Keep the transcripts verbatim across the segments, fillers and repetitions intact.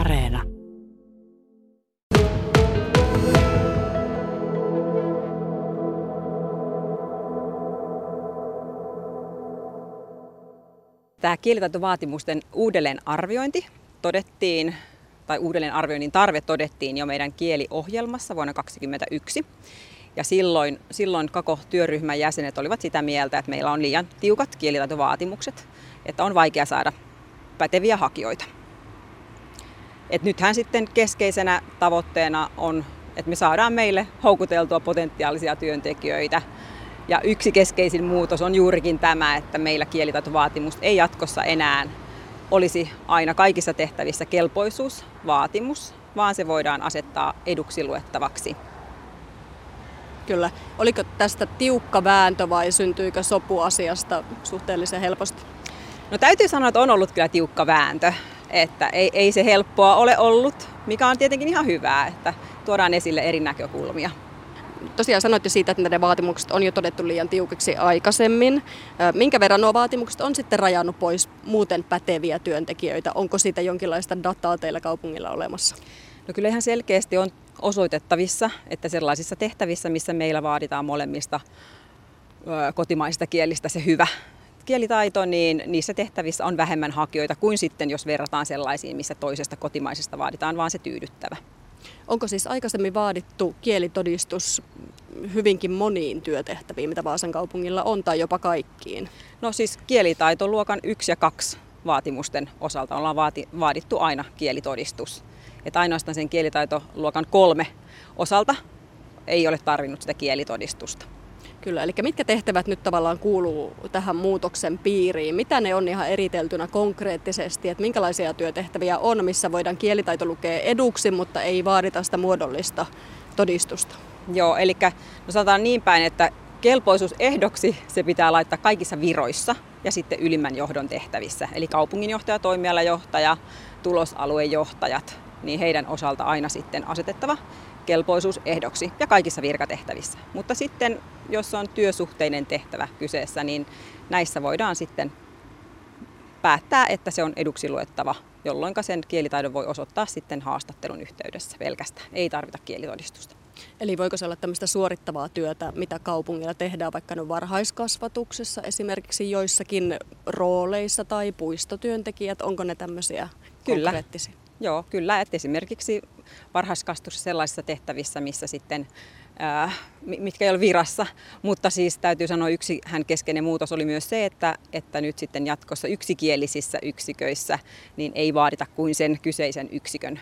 Areena. Tämä kielitaitovaatimusten uudelleenarviointi todettiin, tai uudelleenarvioinnin tarve todettiin jo meidän kieliohjelmassa vuonna kaksituhattakaksikymmentäyksi. Ja silloin, silloin K A K O-työryhmän jäsenet olivat sitä mieltä, että meillä on liian tiukat kielitaitovaatimukset, että on vaikea saada päteviä hakijoita. Et nythän sitten keskeisenä tavoitteena on, että me saadaan meille houkuteltua potentiaalisia työntekijöitä. Ja yksi keskeisin muutos on juurikin tämä, että meillä kielitaitovaatimus ei jatkossa enää olisi aina kaikissa tehtävissä kelpoisuusvaatimus, vaan se voidaan asettaa eduksi luettavaksi. Kyllä. Oliko tästä tiukka vääntö vai syntyykö sopu asiasta suhteellisen helposti? No täytyy sanoa, että on ollut kyllä tiukka vääntö. Että ei, ei se helppoa ole ollut, mikä on tietenkin ihan hyvää, että tuodaan esille eri näkökulmia. Tosiaan sanoit jo siitä, että näiden vaatimukset on jo todettu liian tiukiksi aikaisemmin. Minkä verran nuo vaatimukset on sitten rajannut pois muuten päteviä työntekijöitä? Onko siitä jonkinlaista dataa teillä kaupungilla olemassa? No kyllä ihan selkeästi on osoitettavissa, että sellaisissa tehtävissä, missä meillä vaaditaan molemmista kotimaisista kielistä se hyvä kielitaito, niin niissä tehtävissä on vähemmän hakijoita kuin sitten, jos verrataan sellaisiin, missä toisesta kotimaisesta vaaditaan vaan se tyydyttävä. Onko siis aikaisemmin vaadittu kielitodistus hyvinkin moniin työtehtäviin, mitä Vaasan kaupungilla on, tai jopa kaikkiin? No siis kielitaitoluokan yksi ja kaksi vaatimusten osalta ollaan vaati, vaadittu aina kielitodistus. Et ainoastaan sen kielitaitoluokan kolme osalta ei ole tarvinnut sitä kielitodistusta. Kyllä, eli mitkä tehtävät nyt tavallaan kuuluu tähän muutoksen piiriin? Mitä ne on ihan eriteltynä konkreettisesti, että minkälaisia työtehtäviä on, missä voidaan kielitaito lukea eduksi, mutta ei vaadita sitä muodollista todistusta? Joo, eli no sanotaan niin päin, että kelpoisuusehdoksi se pitää laittaa kaikissa viroissa ja sitten ylimmän johdon tehtävissä. Eli kaupunginjohtaja, toimialajohtaja, tulosaluejohtajat, niin heidän osalta aina sitten asetettava kelpoisuusehdoksi ja kaikissa virkatehtävissä. Mutta sitten, jos on työsuhteinen tehtävä kyseessä, niin näissä voidaan sitten päättää, että se on eduksi luettava, jolloin sen kielitaidon voi osoittaa sitten haastattelun yhteydessä pelkästään. Ei tarvita kielitodistusta. Eli voiko se olla tämmöistä suorittavaa työtä, mitä kaupungilla tehdään vaikka no varhaiskasvatuksessa, esimerkiksi joissakin rooleissa tai puistotyöntekijät, onko ne tämmöisiä Kyllä. konkreettisia? Joo, kyllä. Että esimerkiksi varhaiskasvatuksessa sellaisissa tehtävissä, missä sitten, ää, mitkä ei ole virassa, mutta siis täytyy sanoa, yksi hän keskeinen muutos oli myös se, että, että nyt sitten jatkossa yksikielisissä yksiköissä niin ei vaadita kuin sen kyseisen yksikön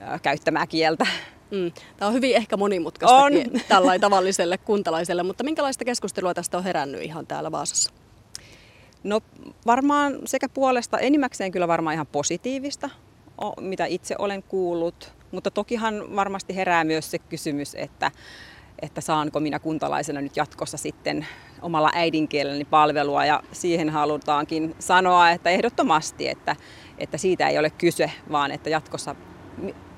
ää, käyttämää kieltä. Mm. Tämä on hyvin ehkä monimutkaista on. Tällainen tavalliselle kuntalaiselle, mutta minkälaista keskustelua tästä on herännyt ihan täällä Vaasassa? No varmaan sekä puolesta, enimmäkseen kyllä varmaan ihan positiivista. O, mitä itse olen kuullut, mutta tokihan varmasti herää myös se kysymys, että, että saanko minä kuntalaisena nyt jatkossa sitten omalla äidinkielelläni palvelua, ja siihen halutaankin sanoa, että ehdottomasti, että, että siitä ei ole kyse, vaan että jatkossa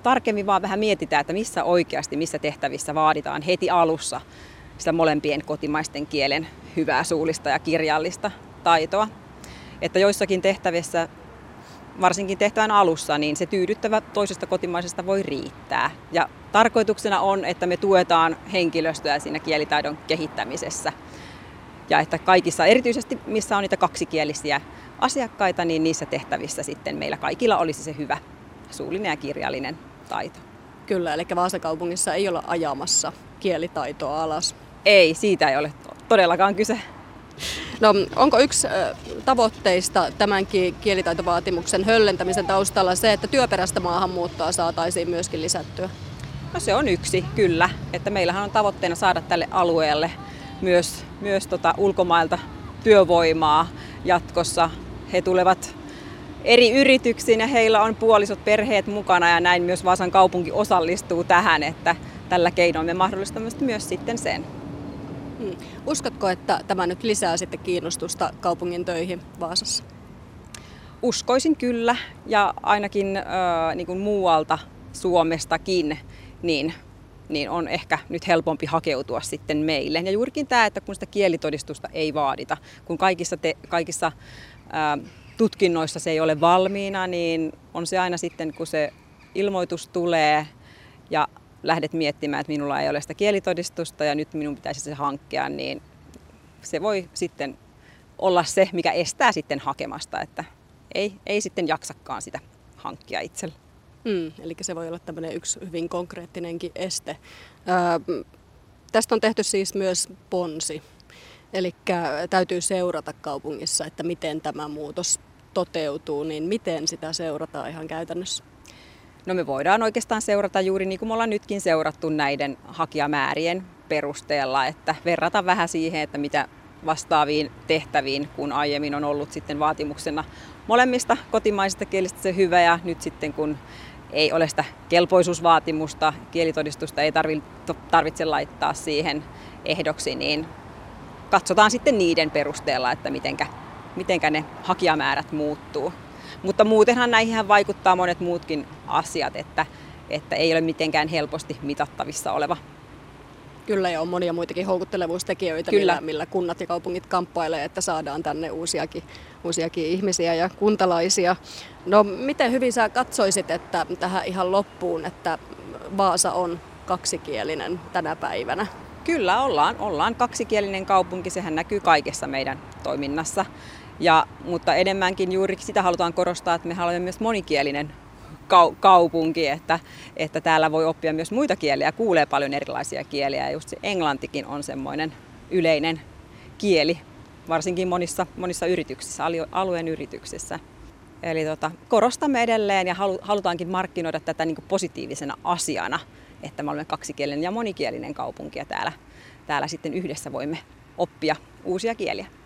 tarkemmin vaan vähän mietitään, että missä oikeasti, missä tehtävissä vaaditaan heti alussa sitä molempien kotimaisten kielen hyvää suullista ja kirjallista taitoa, että joissakin tehtävissä varsinkin tehtävän alussa, niin se tyydyttävä toisesta kotimaisesta voi riittää. Ja tarkoituksena on, että me tuetaan henkilöstöä siinä kielitaidon kehittämisessä. Ja että kaikissa, erityisesti missä on niitä kaksikielisiä asiakkaita, niin niissä tehtävissä sitten meillä kaikilla olisi se hyvä suullinen ja kirjallinen taito. Kyllä, eli Vaasan kaupungissa ei olla ajamassa kielitaitoa alas. Ei, siitä ei ole todellakaan kyse. No, onko yksi tavoitteista tämänkin kielitaitovaatimuksen höllentämisen taustalla se, että työperäistä maahanmuuttoa saataisiin myöskin lisättyä? No se on yksi, kyllä. Että meillähän on tavoitteena saada tälle alueelle myös, myös tota ulkomailta työvoimaa jatkossa. He tulevat eri yrityksiin ja heillä on puolisot, perheet mukana ja näin myös Vaasan kaupunki osallistuu tähän, että tällä keinoin me mahdollistamme myös sitten sen. Hmm. Uskotko, että tämä nyt lisää sitten kiinnostusta kaupungin töihin Vaasassa? Uskoisin kyllä, ja ainakin äh, niin kuin muualta Suomestakin niin, niin on ehkä nyt helpompi hakeutua sitten meille. Ja juurikin tämä, että kun sitä kielitodistusta ei vaadita, kun kaikissa, te, kaikissa äh, tutkinnoissa se ei ole valmiina, niin on se aina sitten, kun se ilmoitus tulee ja lähdet miettimään, että minulla ei ole sitä kielitodistusta ja nyt minun pitäisi se hankkia, niin se voi sitten olla se, mikä estää sitten hakemasta, että ei, ei sitten jaksakaan sitä hankkia itsellä. Mm, eli se voi olla tämmöinen yksi hyvin konkreettinenkin este. Öö, tästä on tehty siis myös ponsi, eli täytyy seurata kaupungissa, että miten tämä muutos toteutuu, niin miten sitä seurataan ihan käytännössä? No me voidaan oikeastaan seurata juuri niin kuin me ollaan nytkin seurattu näiden hakijamäärien perusteella, että verrata vähän siihen, että mitä vastaaviin tehtäviin, kun aiemmin on ollut sitten vaatimuksena molemmista kotimaisista kielistä se hyvä ja nyt sitten kun ei ole sitä kelpoisuusvaatimusta, kielitodistusta ei tarvitse laittaa siihen ehdoksi, niin katsotaan sitten niiden perusteella, että mitenkä, mitenkä ne hakijamäärät muuttuu. Mutta muutenhan näihin vaikuttaa monet muutkin asiat, että, että ei ole mitenkään helposti mitattavissa oleva. Kyllä, ja on monia muitakin houkuttelevuustekijöitä, millä, millä kunnat ja kaupungit kamppailevat, että saadaan tänne uusiakin, uusiakin ihmisiä ja kuntalaisia. No, miten hyvin sä katsoisit, että tähän ihan loppuun, että Vaasa on kaksikielinen tänä päivänä? Kyllä ollaan. Ollaan kaksikielinen kaupunki, sehän näkyy kaikessa meidän toiminnassa. Ja, mutta enemmänkin juuri sitä halutaan korostaa, että me haluamme myös monikielinen kaupunki, että, että täällä voi oppia myös muita kieliä, kuulee paljon erilaisia kieliä ja just se englantikin on semmoinen yleinen kieli, varsinkin monissa, monissa yrityksissä, alueen yrityksissä. Eli tota, korostamme edelleen ja halu, halutaankin markkinoida tätä niin kuin positiivisena asiana, että me olemme kaksikielinen ja monikielinen kaupunki ja täällä, täällä sitten yhdessä voimme oppia uusia kieliä.